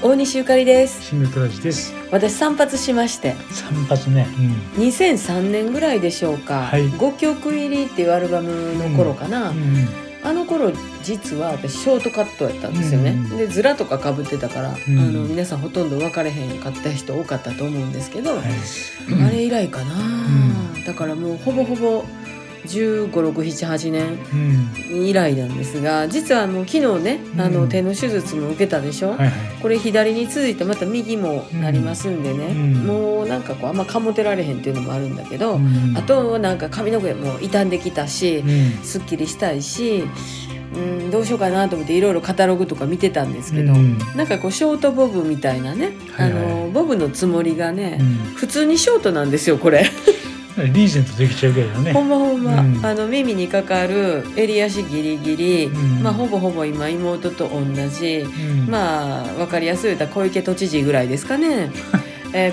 大西ゆかりです。新宮倉司です。私散髪しまして。散髪ね。うん、2003年ぐらいでしょうか。はい、5曲入りっていうアルバムの頃かな。うんうん、あの頃実は私ショートカットやったんですよね。うん、でズラとか被ってたから、うん、皆さんほとんど分かれへんかった人多かったと思うんですけど、はい、あれ以来かな、うん。だからもうほぼほぼ15、6、7、8年以来なんですが、うん、実は昨日ね、手の手術も受けたでしょ、はいはい、これ左に続いてまた右もなりますんでね、うん、もうなんかこうあんまかもてられへんっていうのもあるんだけど、うん、あとなんか髪の毛も傷んできたし、うん、すっきりしたいし、うん、どうしようかなと思っていろいろカタログとか見てたんですけど、うん、なんかこうショートボブみたいなね、はいはい、ボブのつもりがね、うん、普通にショートなんですよこれリーゼントできちゃうけどね。ほんまほんま、うん、耳にかかる襟足ギリギリ、うん、まあほぼほぼ今妹と同じ、うん、まあわかりやすい言ったら小池都知事ぐらいですかね、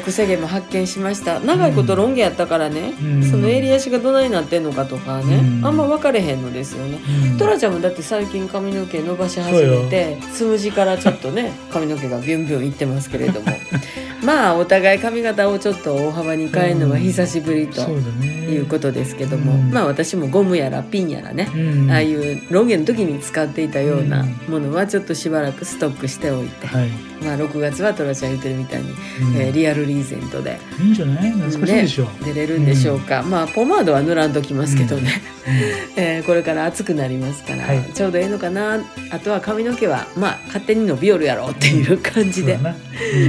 癖毛も発見しました。長いことロン毛やったからね、うん、その襟足がどないなってんのかとかね、うん、あんま分かれへんのですよね、うん、トラちゃんもだって最近髪の毛伸ばし始めてつむじからちょっとね髪の毛がビュンビュンいってますけれどもまあお互い髪型をちょっと大幅に変えるのは久しぶりということですけども、まあ私もゴムやらピンやらね、ああいうロン毛の時に使っていたようなものはちょっとしばらくストックしておいて、まあ6月はトラちゃん言ってるみたいにリアルリーゼントでいいんじゃない？懐かしいでしょ、出れるんでしょうか。まあポマードは塗らんときますけどねこれから暑くなりますからちょうどいいのかな。あとは髪の毛はまあ勝手に伸びおるやろっていう感じで、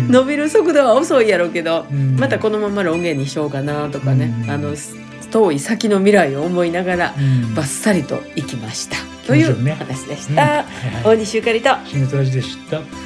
伸びる速度は遅いやろうけど、うん、またこのままロン毛にしようかなとかね、うん、遠い先の未来を思いながら、うん、バッサリと行きましたという話でした。大西ゆかりと新宮倉司でした。